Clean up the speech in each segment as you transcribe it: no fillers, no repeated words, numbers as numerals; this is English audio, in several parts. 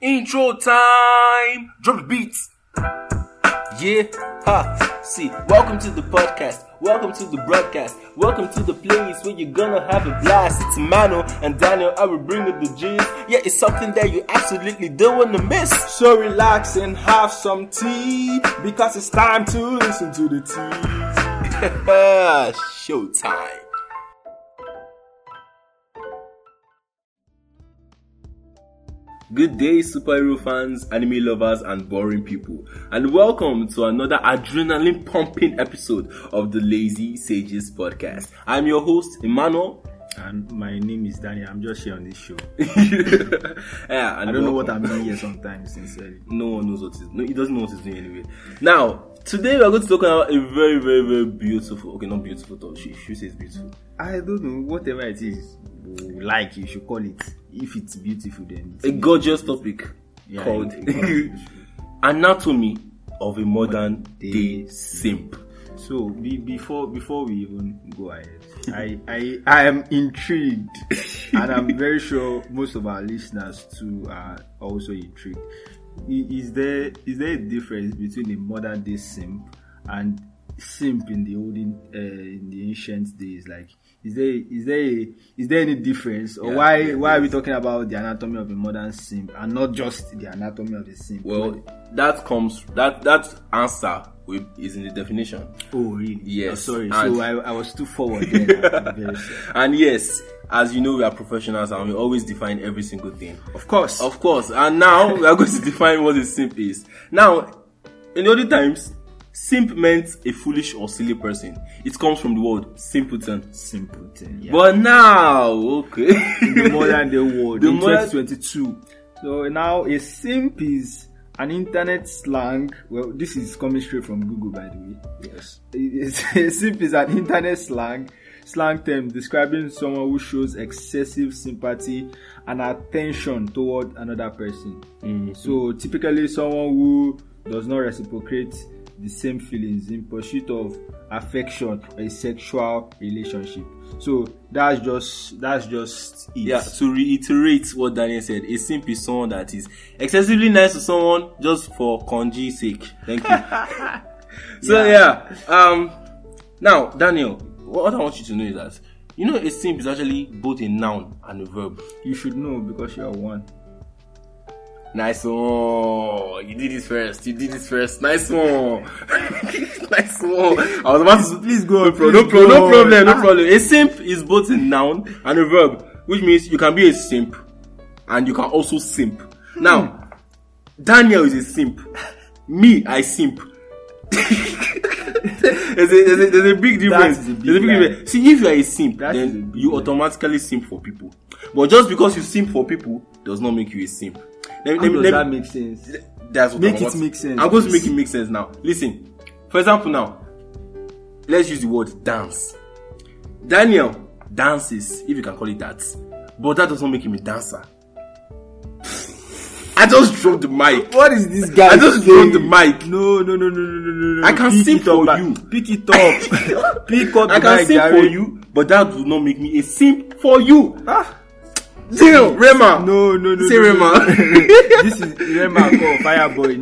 Intro time! Drop the beats! Yeah, ha! See, welcome to the podcast, welcome to the broadcast, welcome to the place where you're gonna have a blast. It's Mano and Daniel, I will bring you the gist. Yeah, it's something that you absolutely don't wanna miss. So relax and have some tea, because it's time to listen to the tea. Showtime! Good day, superhero fans, anime lovers, and boring people, and welcome to another adrenaline-pumping episode of the Lazy Sages podcast. I'm your host, Emmanuel. And my name is Daniel. I'm just here on this show. Yeah, I don't know what I'm doing here sometimes, sincerely. No one knows what he's doing. No, he doesn't know what he's doing anyway. Now, today we are going to talk about a very, very, very beautiful... Okay, not beautiful though. She says beautiful. I don't know. Whatever it is, like you should call it. If it's beautiful, then... It's a gorgeous topic called Anatomy of a Modern Day Simp. So, before we even go ahead, I am intrigued, and I'm very sure most of our listeners too are also intrigued. Is there a difference between a modern day simp and simp in the olden in the ancient days? Like, is there any difference, or why are we talking about the anatomy of a modern simp and not just the anatomy of the simp? Well, that answer is in the definition. Oh, really? Yes. Oh, sorry. And so I was too forward then. And yes, as you know, we are professionals and we always define every single thing. Of course. And now we are going to define what a simp is. Now, in olden times, simp meant a foolish or silly person. It comes from the word simpleton. Yeah. But now, in the modern day world, in 2022. So now a simp is an internet slang. Well, this is coming straight from Google, by the way. Yes. A simp is an internet slang term describing someone who shows excessive sympathy and attention toward another person. Mm-hmm. So typically someone who does not reciprocate the same feelings in pursuit of affection or a sexual relationship. So that's just it. Yeah, to reiterate what Daniel said, a simp is someone that is excessively nice to someone just for congee's sake. Thank you. So now, Daniel, what I want you to know is that a simp is actually both a noun and a verb. You should know because you are one. Nice one. You did this first. Nice one. Nice one. I was about to... Please go. No problem. A simp is both a noun and a verb, which means you can be a simp and you can also simp. Now, Daniel is a simp. Me, I simp. There's a big difference. There's a big difference. See, if you are a simp, then you automatically simp for people. But just because you simp for people does not make you a simp. How does that make sense? That's what make it make sense. I'm going to make it make sense now. Listen, for example, now let's use the word dance. Daniel dances, if you can call it that, but that doesn't make him a dancer. I just dropped the mic. What is this guy? I just dropped the mic. No. I can sing for you. Pick it up. Pick up. I can sing for you, but that will not make me a simp for you. Ah. Zero, Rema. No. Say Rema. This is Rema called Fireboy.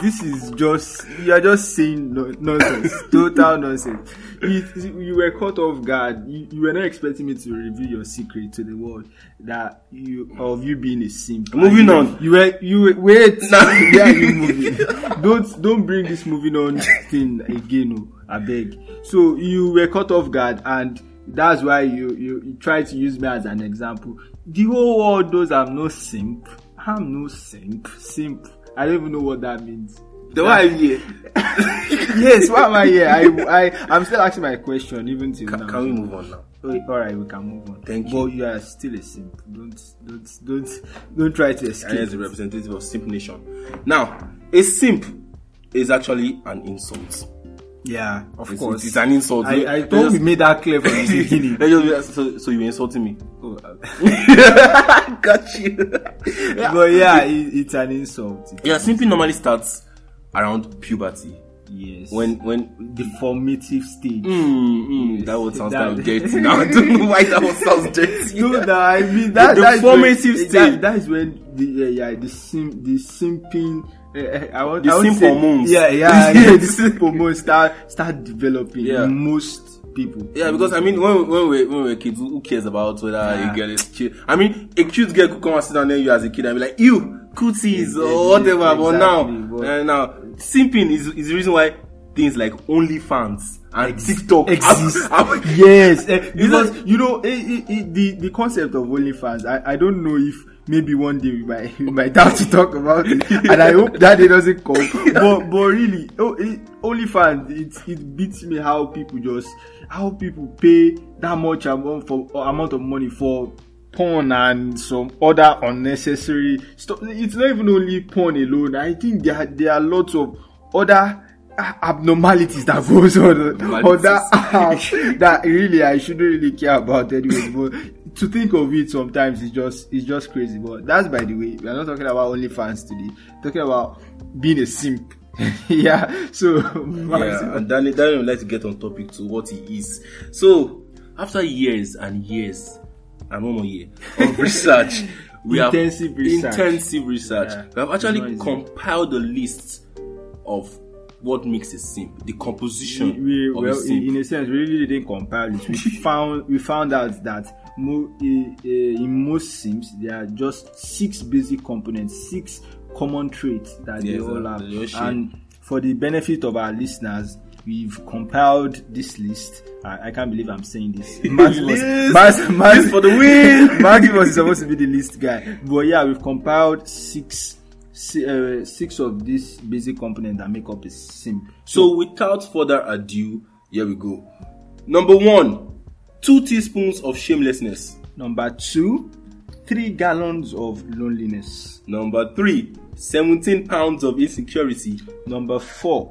This is just... You are just saying nonsense. Total nonsense. You were caught off guard. You were not expecting me to reveal your secret to the world of you being a simp. Moving on. You were wait. Where are you moving? Don't bring this moving on thing again. No, I beg. So you were caught off guard and... That's why you try to use me as an example. The whole world knows I'm no simp. Simp. I don't even know what that means. Why I'm here? Yes, why am I here? I'm still asking my question even till now. Can we move on now? Alright, we can move on. Thank you. But you are still a simp. Don't try to escape. And as a representative of Simp Nation. Now, a simp is actually an insult. Yeah, of course. It's an insult. I thought we made that clear from the beginning. So you're insulting me? Oh, got you. But it's an insult. Simply normally starts around puberty. Yes. When the formative stage. Yes. That one sounds damn dirty now. I don't know why that one sounds dirty. I mean the formative stage. That is when the simping. I want to say, the simp hormones start developing. Yeah. Most people. Yeah, because I mean, when we were kids, who cares about whether a girl is cute? I mean, a cute girl could come and sit down near you as a kid and be like, "Ew, cooties," or whatever. Exactly, but now, simping is the reason why things like OnlyFans and TikTok exist. Because the concept of OnlyFans, I don't know if. Maybe one day we might have to talk about it, and I hope that it doesn't come. But really, OnlyFans, it beats me how people pay that much amount of money for porn and some other unnecessary stuff. It's not even only porn alone. I think there are lots of other abnormalities that goes on that app that really I shouldn't really care about anyway. But to think of it sometimes it's just crazy. But that's by the way, we are not talking about OnlyFans today. We're talking about being a simp. And Daniel would like to get on topic to what he is. So after years and years and one more year of research, we have intensive research. Yeah. We have actually compiled a list of what makes a simp, the composition of a simp. In a sense, we really didn't compile it. We found out that in most simps, there are just 6 basic components, 6 common traits that they all have. And for the benefit of our listeners, we've compiled this list. I can't believe I'm saying this. Max for the win! Max was supposed to be the list guy. But yeah, we've compiled 6 of these basic components that make up a simp. So without further ado, here we go. Number 1, 2 teaspoons of shamelessness. Number 2, 3 gallons of loneliness. Number 3, 17 pounds of insecurity. Number 4,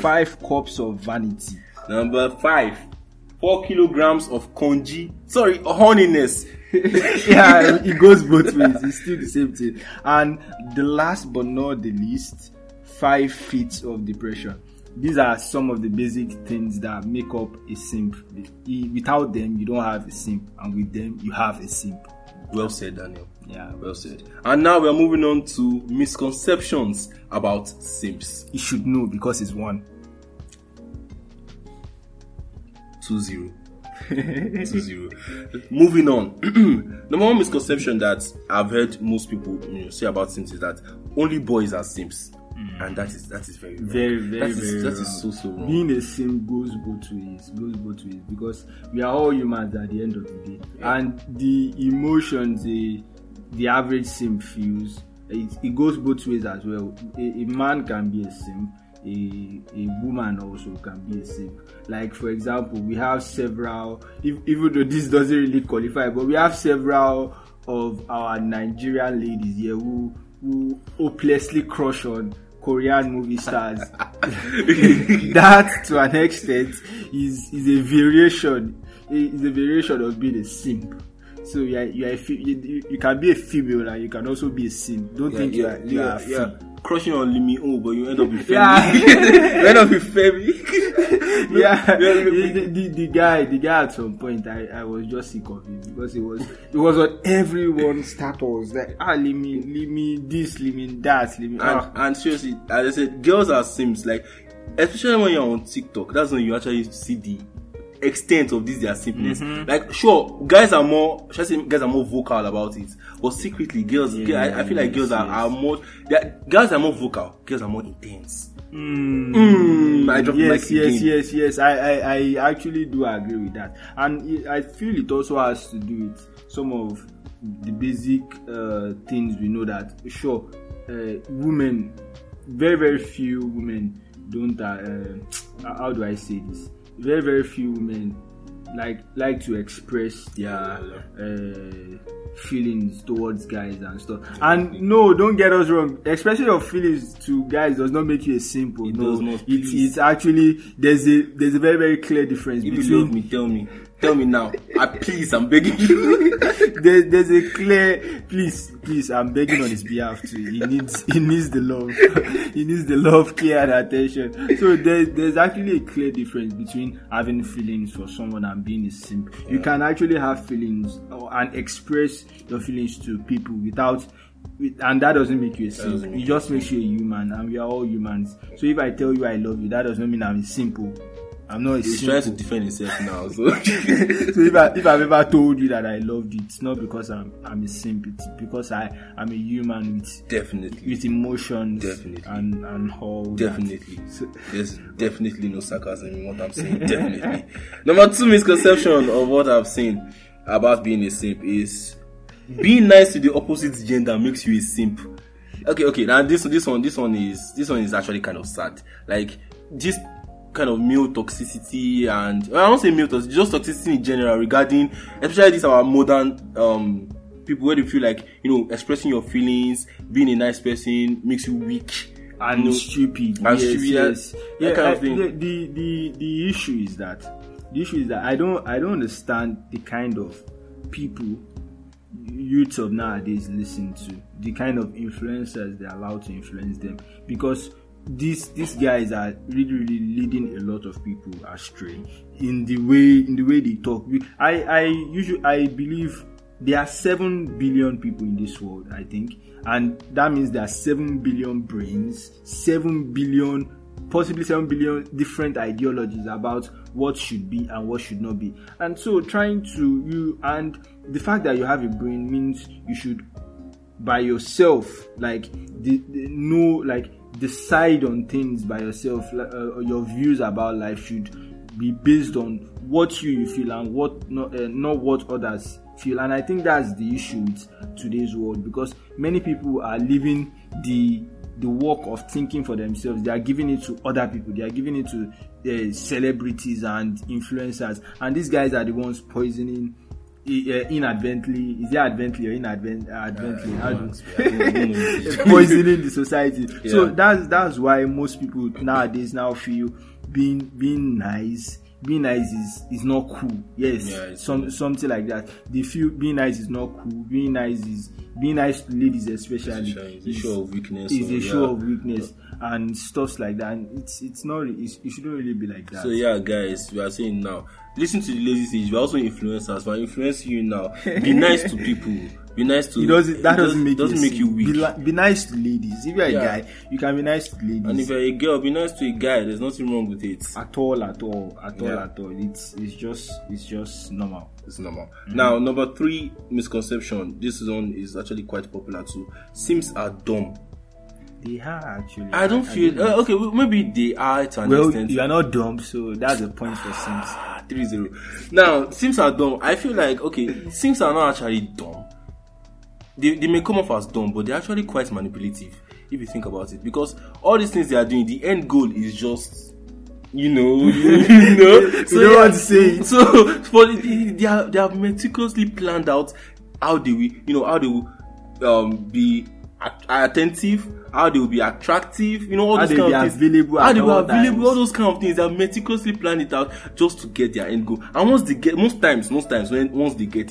5 cups of vanity. Number 5, 4 kilograms of horniness. It goes both ways. It's still the same thing. And the last but not the least, 5 feet of depression. These are some of the basic things that make up a simp. Without them, you don't have a simp, and with them, you have a simp. Well said, Daniel. Yeah, well said. And now we're moving on to misconceptions about simps. You should know because it's 1-2-0. 2-0. Moving on. Number 1 misconception that I've heard most people say about simps is that only boys are simps, and that is very wrong. That is so wrong. Being a simp goes both ways because we are all humans at the end of the day, and the emotions the average simp feels it goes both ways as well. A man can be a simp. A woman also can be a simp. Like for example, we have several. Even though this doesn't really qualify, but we have several of our Nigerian ladies here who hopelessly crush on Korean movie stars. That, to an extent, is a variation of being a simp. So you can be a female and you can also be a simp. Don't think you are a female. Crushing on Limi, but you end up with Femi. Yeah. You end up with Femi. Yeah. The guy at some point, I was just sick of him because it was on everyone's status. Like, Limi this, Limi that, Limi. And seriously, as I said, girls are simps. Like, especially when you're on TikTok, that's when you actually see the extent of this their simpness. Like, sure, guys are more vocal about it, but secretly girls are more vocal, girls are more intense. Yes. I actually do agree with that, and I feel it also has to do with some of the basic things we know that sure, women, very very few women don't. How do I say this? Very very few women like to express their feelings towards guys and stuff. And no, don't get us wrong, expressing your feelings to guys does not make you a simp. It does not. It's actually there's a very very clear difference. If you love me, tell me. Tell me now. Please, I'm begging you. There's a clear, please, I'm begging on his behalf too. He needs the love. He needs the love, care, and attention. So there's actually a clear difference between having feelings for someone and being a simp. Yeah. You can actually have feelings and express your feelings to people without... And that doesn't make you a simp. It just makes you a human, and we are all humans. So if I tell you I love you, that does not mean I'm a simple. I'm not a simple. He's trying to defend himself now. So if I've ever told you that I loved you, it's not because I'm a simp. It's because I'm a human with emotions, definitely, and all. Definitely. So, there's definitely no sarcasm in what I'm saying. Definitely. Number 2 misconception of what I've seen about being a simp is: being nice to the opposite gender makes you a simp. Okay. Now this one is actually kind of sad. Like this kind of male toxicity, and I don't say male toxicity, just toxicity in general regarding, especially these our modern people, where they feel like, you know, expressing your feelings, being a nice person makes you weak and stupid. And yes, stupid. Yes. That kind of thing. The issue is that I don't understand the kind of people youths of nowadays listen to, the kind of influencers they allow to influence them, because these guys are really leading a lot of people astray in the way they talk. I believe there are 7 billion people in this world, I think, and that means there are 7 billion brains, 7 billion, possibly 7 billion different ideologies about what should be and what should not be. And so the fact that you have a brain means you should by yourself, like decide on things by yourself. Your views about life should be based on what you feel and what not what others feel. And I think that's the issue with today's world, because many people are living the work of thinking for themselves. They are giving it to other people. They are giving it to celebrities and influencers, and these guys are the ones poisoning inadvertently. Is it advently or inadvertently? Poisoning the society. Yeah. So that's why most people nowadays now feel being nice is not cool. Yes, yeah, something like that. They feel being nice is not cool. Being nice to ladies especially is a show of weakness. And stuff like that. And it shouldn't really be like that. So yeah, guys, we are saying now, listen to the Lazy Sages. We are also influencers. We are influencing you now. Be nice to people. Be nice to. It doesn't make you weak. Be nice to ladies. If you are a guy, you can be nice to ladies. And if you are a girl, be nice to a guy. There's nothing wrong with it. At all. It's just normal. It's normal. Mm-hmm. Now, number 3 misconception. This one is actually quite popular too. Simps are dumb. They are actually. Maybe they are to an extent. You are not dumb, so that's a point for simps. 3-0. Now, simps are dumb. I feel like, simps are not actually dumb. They may come off as dumb, but they're actually quite manipulative if you think about it. Because all these things they are doing, the end goal is just, you know. So you want to say. So, but they have meticulously planned out how they will be attentive, how they will be attractive, all those kind of things. How they will be available, all those kind of things. They have meticulously planned it out just to get their end goal. And once they get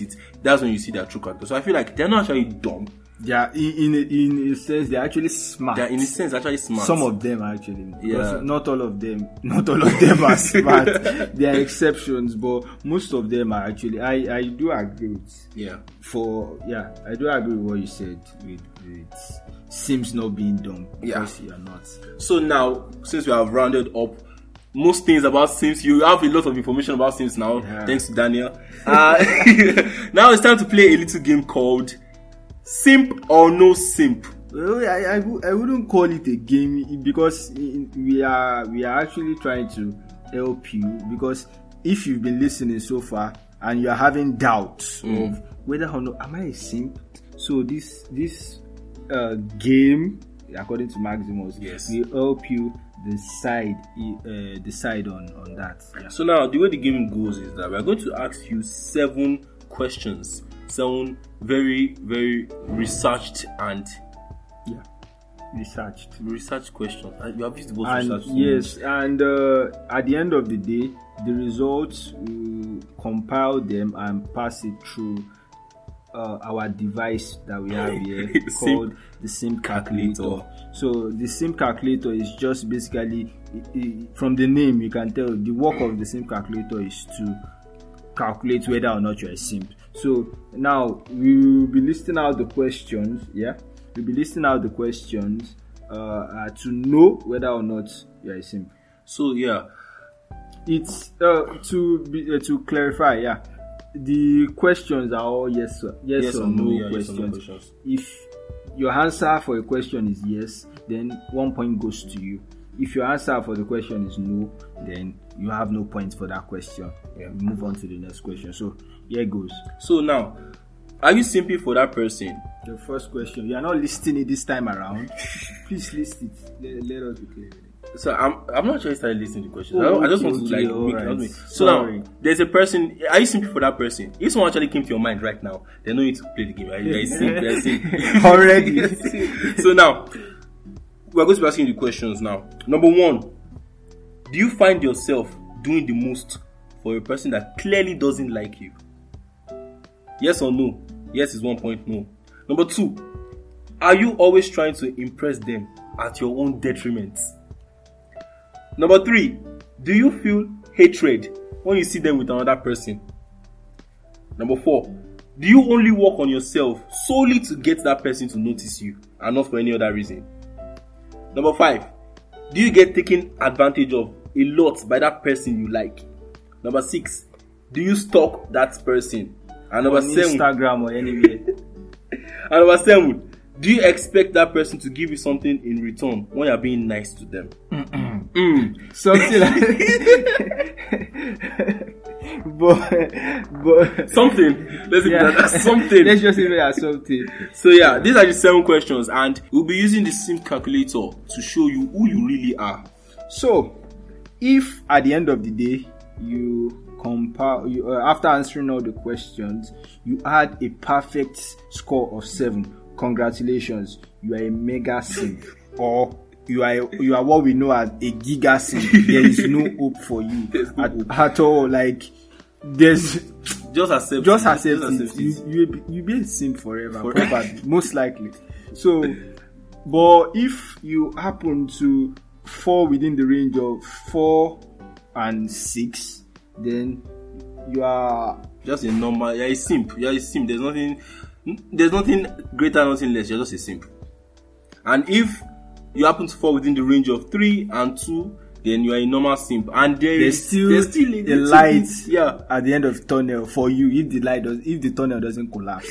it, that's when you see their true character. So I feel like they're not actually dumb. Yeah, in a sense, they're actually smart. They're in a sense actually smart. Some of them actually. Yeah. Not all of them are smart. They are exceptions, but most of them are actually. I do agree with. Yeah. I do agree with what you said. With Sims not being dumb. Because you are not. So now, since we have rounded up most things about Sims, you have a lot of information about Sims now. Yeah. Thanks to Daniel. Now it's time to play a little game called Simp or No Simp. Well, I wouldn't call it a game, because we are actually trying to help you, because if you've been listening so far and you're having doubts of whether or not am I a simp, so this game, according to Maximus, will help you decide on that. Yeah. So now the way the game goes is that we're going to ask you 7 questions. Sound very, very researched and researched. Research questions. You have used both research. Yes, and at the end of the day, the results, we compile them and pass it through our device that we have here called the SIMP calculator. So the SIMP calculator is just basically, from the name you can tell, the work of the SIMP calculator is to calculate whether or not you're a simp. So now we will be listing out the questions. Yeah, we'll be listing out the questions to know whether or not you're a simp. So yeah, it's to clarify. Yeah, the questions are all yes or no questions. Yes or no. If your answer for a question is yes, then 1 point goes to you. If your answer for the question is no, then you have no points for that question. Yeah. We move on to the next question. So here goes. So now, are you simple for that person? The first question. You are not listing it this time around. Please list it. Let us be clear. So I'm not sure I started listing the questions. I just want to make it. So now, there's a person. Are you simple for that person? If someone actually came to your mind right now, they know you to play the game. They're simple. Already. So now, we're going to be asking you the questions now. Number one, do you find yourself doing the most for a person that clearly doesn't like you? Yes or no? Yes is 1 point, no. Number two, are you always trying to impress them at your own detriment? Number three, do you feel hatred when you see them with another person? Number four, do you only work on yourself solely to get that person to notice you and not for any other reason? Number five, do you get taken advantage of a lot by that person you like? Number six, do you stalk that person? And number seven, Instagram or anywhere. And number seven, do you expect that person to give you something in return when you're being nice to them? Something like but something. Let's leave that as something. Let's just leave it as something. So yeah, these are the 7 questions, and we'll be using the SIMP calculator to show you who you really are. So, if at the end of the day after answering all the questions, you had a perfect score of 7, congratulations, you are a mega simp, or you are what we know as a giga simp. There is no hope for you at all. Like, there's just accept it. You be a simp forever. Most likely. So, but if you happen to fall within the range of 4 and 6, then you are just a normal. You're a simp. There's nothing greater, nothing less. You're just a simp. And if you happen to fall within the range of 3 and 2, then you are a normal simp. And there's still a light at the end of the tunnel for you. If the tunnel doesn't collapse,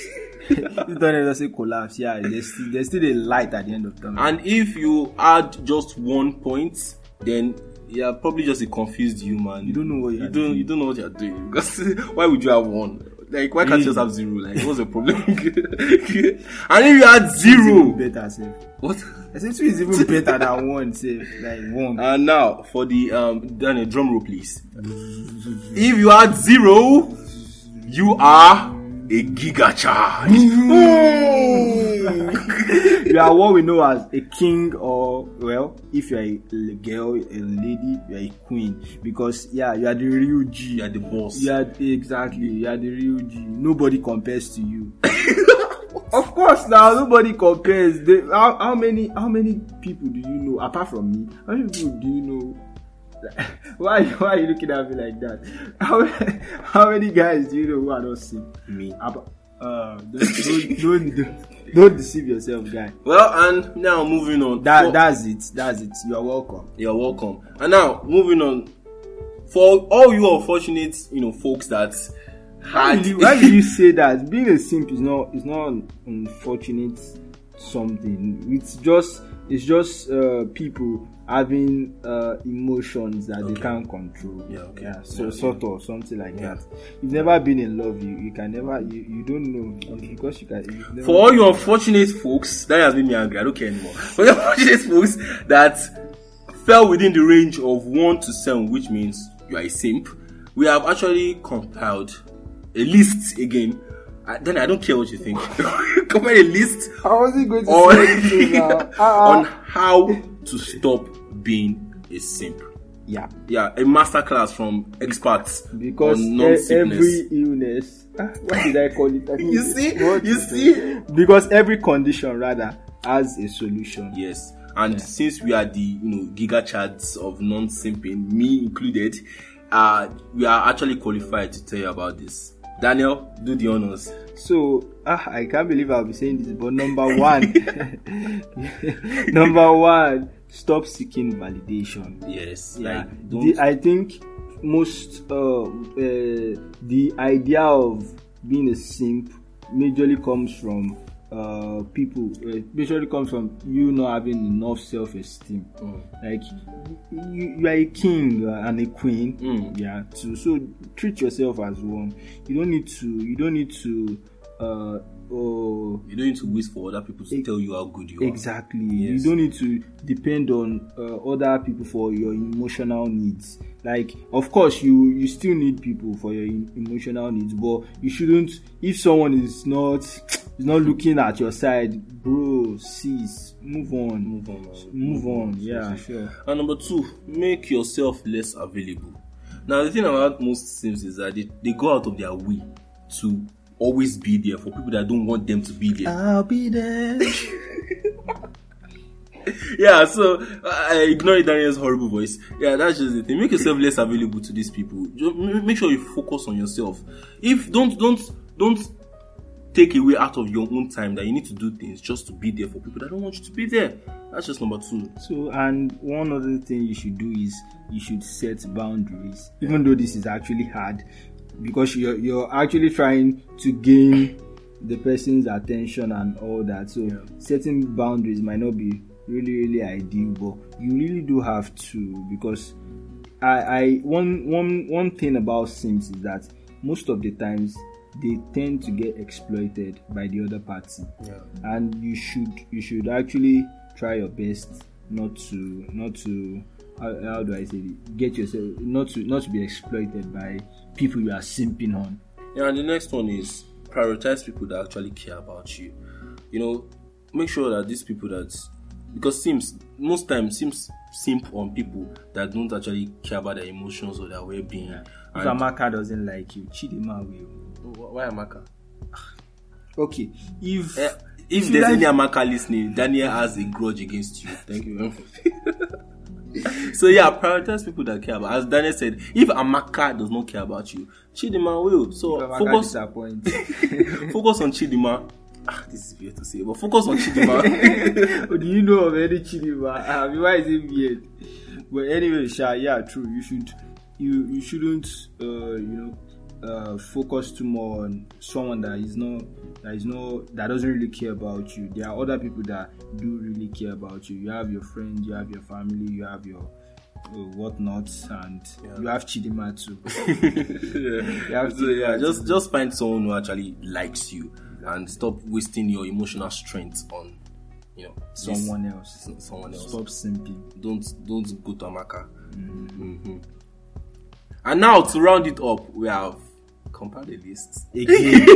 there's still a light at the end of the tunnel. And if you add just 1 point, then you're probably just a confused human. You don't know what you're doing. You don't know what you're doing. Because why would you have 1? Like, why can't you just have 0? Like, what's the problem? And if you had 0, better safe. What? I said 2 is even better than 1 safe. Like 1. And now for the Daniel, drum roll, please. If you had 0, you are a giga child. You are what we know as a king, or if you are a girl, a lady, you are a queen, because you are the real G. You are the boss. You are the real G. Nobody compares to you. Of course, now nobody compares. How many people do you know apart from me? How many people do you know? Why are you looking at me like that? How many guys do you know who are not simp? Me. Don't deceive yourself, guy. Well, and now moving on. That's it. You're welcome. And now moving on. For all you unfortunate, folks that had. Why do you say that? Being a simp is not an unfortunate something. It's just people having emotions that they can't control. Sort of something like that. You've never been in love. You can never. You don't know because you can. For all your unfortunate folks, that has made me angry. I don't care anymore. For your unfortunate folks that fell within the range of 1 to 7, which means you are a simp, we have actually compiled a list again. Then I don't care what you think. Come on, a list. How is it going to on how to stop being a simp. Yeah, yeah, a masterclass from experts because on every illness. What did I call it? Because every condition rather has a solution. Yes, and since we are the giga chats of non-simping, me included, we are actually qualified to tell you about this. Daniel, do the honors. So, I can't believe I'll be saying this, but number one, stop seeking validation. Yes. Yeah. Like, I think most, the idea of being a simp majorly comes from people, majorly comes from you not having enough self-esteem. Like, you are a king and a queen, so treat yourself as one. You don't need to wait for other people to tell you how good you are. Exactly. Yes. You don't need to depend on other people for your emotional needs. Like, of course, you still need people for your emotional needs, but you shouldn't. If someone is not looking at your side, bro, sis, move on. Yeah, sure. And number two, make yourself less available. Now, the thing about most sims is that they go out of their way to always be there for people that don't want them to be there. I'll be there. Yeah, so I ignore Daniel's horrible voice. Yeah, that's just the thing. Make yourself less available to these people. Just make sure you focus on yourself. If don't take away out of your own time that you need to do things just to be there for people that don't want you to be there. That's just number two. So, and one other thing you should do is you should set boundaries. Even though this is actually hard, because you're actually trying to gain the person's attention and all that. So setting boundaries might not be really, really ideal, but you really do have to, because one thing about simps is that most of the times they tend to get exploited by the other party. Yeah. And you should actually try your best not to how do I say it? Get yourself not to be exploited by people you are simping on. Yeah, and the next one is prioritize people that actually care about you. Make sure that these people because most times simp on people that don't actually care about their emotions or their well-being. Yeah. If Amaka doesn't like you, Chidima will. Why Amaka? Okay, if there's any Amaka listening, Daniel has a grudge against you. Thank you. So yeah, prioritize people that care about. As Daniel said, if Amaka does not care about you, Chidima will. So focus on Chidima. This is weird to say, but focus on Chidima. Do you know of any Chidima? Why is it weird? But anyway, yeah, true. You shouldn't focus too more on someone that doesn't really care about you. There are other people that do really care about you. You have your friends, you have your family, you have your whatnots, and you have Chidima too. You have Chidima too. Just find someone who actually likes you and stop wasting your emotional strength on someone else. Stop simping. Don't go to Amaka. And now, to round it up, we have compiled a list again.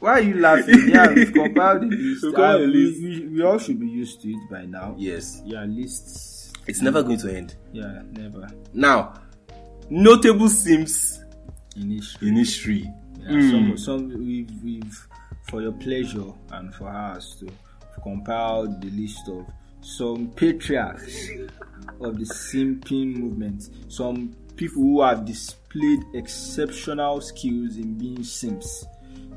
Why are you laughing? Yeah, we've compiled a list. We all should be used to it by now. Yes. Yeah, lists. It's never going to end. Yeah, never. Now, notable simps in history. Yeah, some we've for your pleasure and for us to compiled the list of some patriarchs of the simping movement. Some people who have displayed exceptional skills in being simps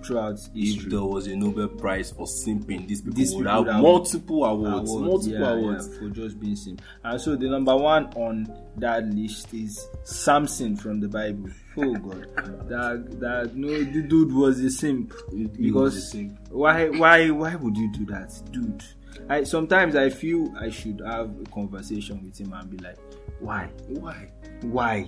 throughout history. If there was a Nobel Prize for simping, these people would have multiple awards for just being simp. And so the number one on that list is Samson from the Bible. Oh God, the dude was a simp. Why would you do that, dude? Sometimes I feel I should have a conversation with him and be like, why?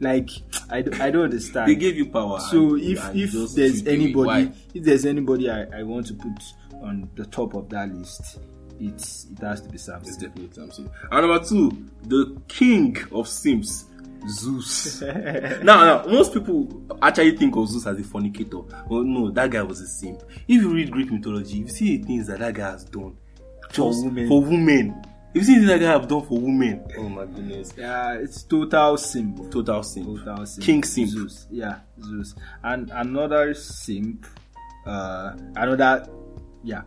Like, I don't understand. They gave you power. So if there's anybody I want to put on the top of that list, it has to be Samson. It's definitely Samson. And number two, the king of simps, Zeus. No. Most people actually think of Zeus as a fornicator. Well, no, that guy was a simp. If you read Greek mythology, you see the things that guy has done for women. You've seen that guy have done for women. Oh my goodness. Yeah, it's total simp. Total simp. King simp. Zeus. Yeah, Zeus. And another simp,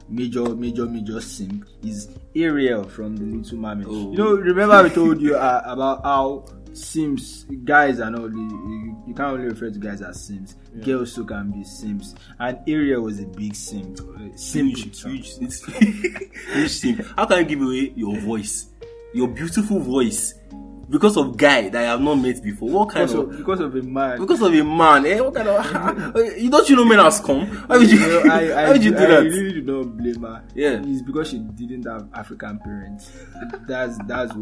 major simp is Ariel from The Little Mermaid. Oh. You know, remember we told you about how simps, guys are not, you can't only refer to guys as simps. Yeah. Girls too can be simps. And Ariel was a big simp. Huge simp. How can you give away your voice? Your beautiful voice. Because of guy that I have not met before. Because of a man. Eh? What kind of? You don't know men as come? Why would you do that? I really do not blame her. Yeah. It's because she didn't have African parents. That's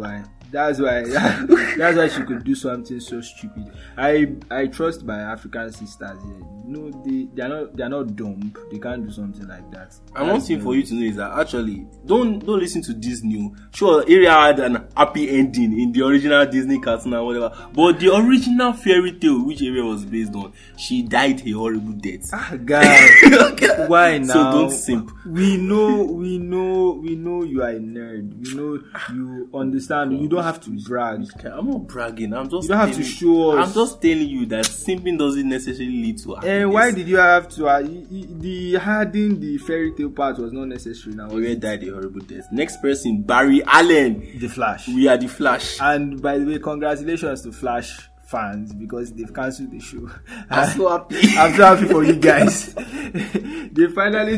why she could do something so stupid. I trust my African sisters here. Yeah. No, they're not dumb. They can't do something like that. And one thing for you to know is that actually don't listen to Disney. Sure, Ariel had an happy ending in the original Disney cartoon or whatever, but the original fairy tale which Ariel was based on, she died a horrible death. Ah, God. Okay. Why now? So don't simp. We know you are a nerd. We know you understand. You don't have to brag. I'm not bragging. I'm just telling you that simping doesn't necessarily lead to. And why did you have to? The hiding the fairy tale part was not necessary. Now we died a horrible death. Next person, Barry Allen, the Flash. We are the Flash. And by the way, congratulations to Flash fans because they've cancelled the show. I'm so happy. I'm so happy for you guys. They finally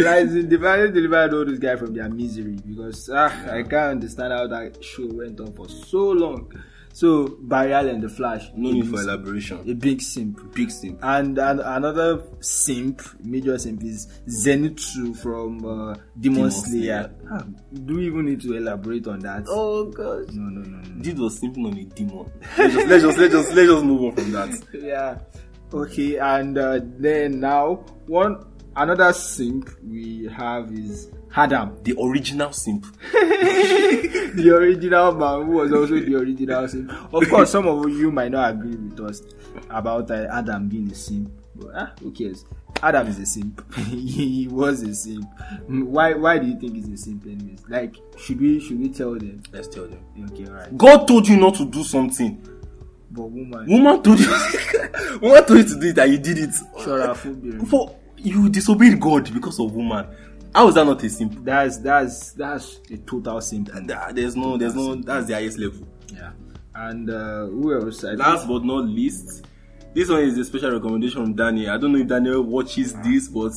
delivered all these guys from their misery because I can't understand how that show went on for so long. So Barry Allen, the Flash. No need for elaboration. A big simp. And another simp, major simp, is Zenitsu from Demon Slayer. Do we even need to elaborate on that? Oh gosh. No. This was simping on a demon. Let's just move on from that. Yeah. Okay, and then now another simp we have is Adam, the original simp. The original man who was also the original simp. Of course, some of you might not agree with us about Adam being a simp. But who cares? Adam is a simp. He was a simp. Why do you think he's a simp anyways? Like, should we tell them? Let's tell them. Okay, all right. God told you not to do something. But woman told you to do it and you did it. Sure, for you disobeyed God because of woman. How is that not a simp? That's a total simp. That's the highest level. Yeah. And who else? Last but not least, this one is a special recommendation from Daniel. I don't know if Daniel watches this, but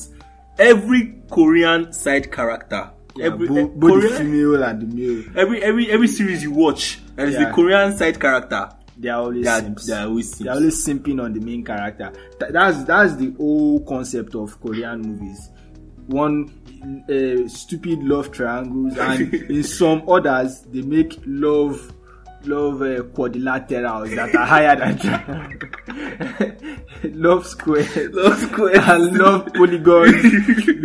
every Korean side character, both Korean, the female and the male, every series you watch, and it's the Korean side character. They are always simping on the main character. That's the whole concept of Korean movies. One stupid love triangles, and in some others they make love quadrilaterals that are higher than love square, and love polygons,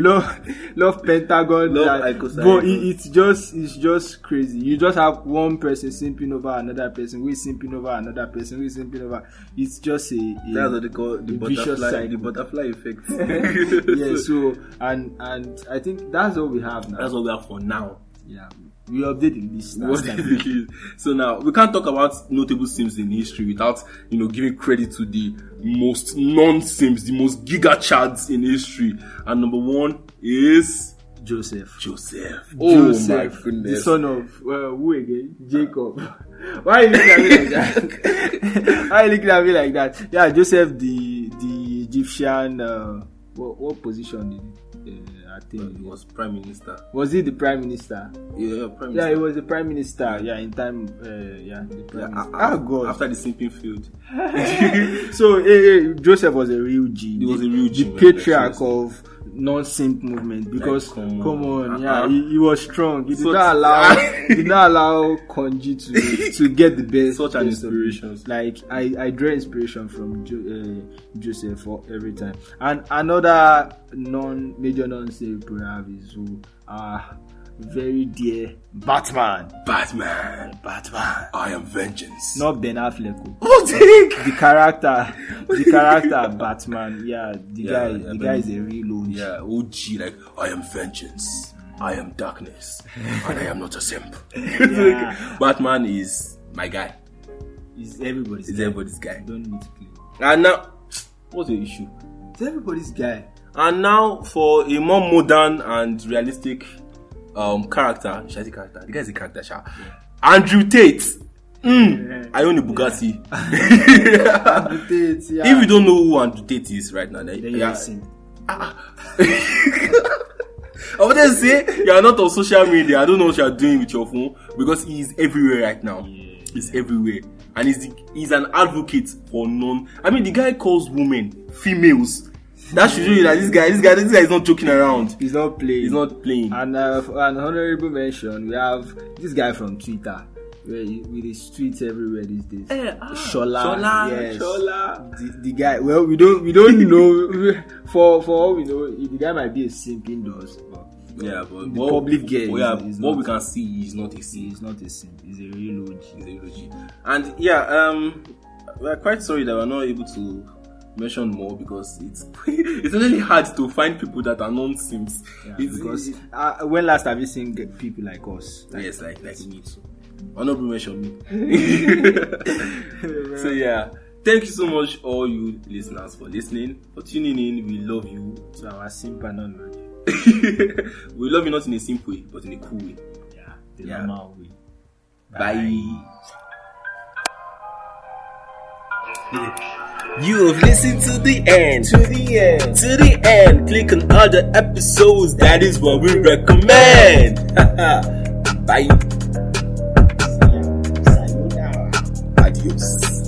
love pentagons. But it's just crazy. You just have one person simping over another person, we simping over another person, we simping over. It's just a that's what they call the butterfly effect. Yeah. So and I think that's all we have now. That's all we have for now. Yeah. We update the list. So now we can't talk about notable sims in history without giving credit to the most non-sims, the most gigachads in history. And number one is Joseph. Oh my goodness! The son of who again? Jacob. Why are you looking at me like that? Yeah, Joseph, the Egyptian. What position did he? I think it was prime minister. Was he the prime minister? Yeah, prime minister. Yeah, he was the prime minister. Yeah, in time. Minister. God. After the simping field. So Joseph was a real G. He was a real G. The patriarch of non-simp movement because come on. Yeah, he was strong. He did not allow Konji to get the best. Such an inspiration. Like I draw inspiration from Joseph for every time. And another non-major non-simp we have is very dear Batman. I am vengeance. Not Ben Affleck. Oh, the character Batman. Yeah, the guy is a real OG. Yeah, OG. Like, I am vengeance. I am darkness, and I am not a simp. Yeah. Batman is my guy. He's everybody's. He's everybody's guy. Don't need to play. And now, what's the issue? It's everybody's guy. And now for a more modern and realistic character. Should I say character? The guy is a character, yeah. Andrew Tate. Yeah. I own a Bugatti. Yeah. Andrew Tate, yeah. If you don't know who Andrew Tate is right now, then you are sin. I wouldn't say you are not on social media. I don't know what you are doing with your phone, because he is everywhere right now. Yeah. He's everywhere. And he's an advocate for none. I mean, the guy calls women females. That should show you that this guy is not joking around. He's not playing. And for an honorable mention, we have this guy from Twitter, with his tweets everywhere these days. Shola. Yes. Shola. The guy. Well, we don't know. For all we know, the guy might be a simp indoors. But public game. What we can see, he's not a simp. He's not a simp. He's a real OG. And we are quite sorry that we're not able to mention more, because it's really hard to find people that are non-simps. Yeah, when last have you seen people like us? Yes, like me too. Honorable mention me. So yeah, thank you so much, all you listeners, for listening, for tuning in. We love you. So our simp and non-magic. We love you, not in a simp way, but in a cool way. Yeah, the normal way. Bye. You have listened to the end. Click on other episodes. That is what we recommend. Bye. Sayonara. Adios.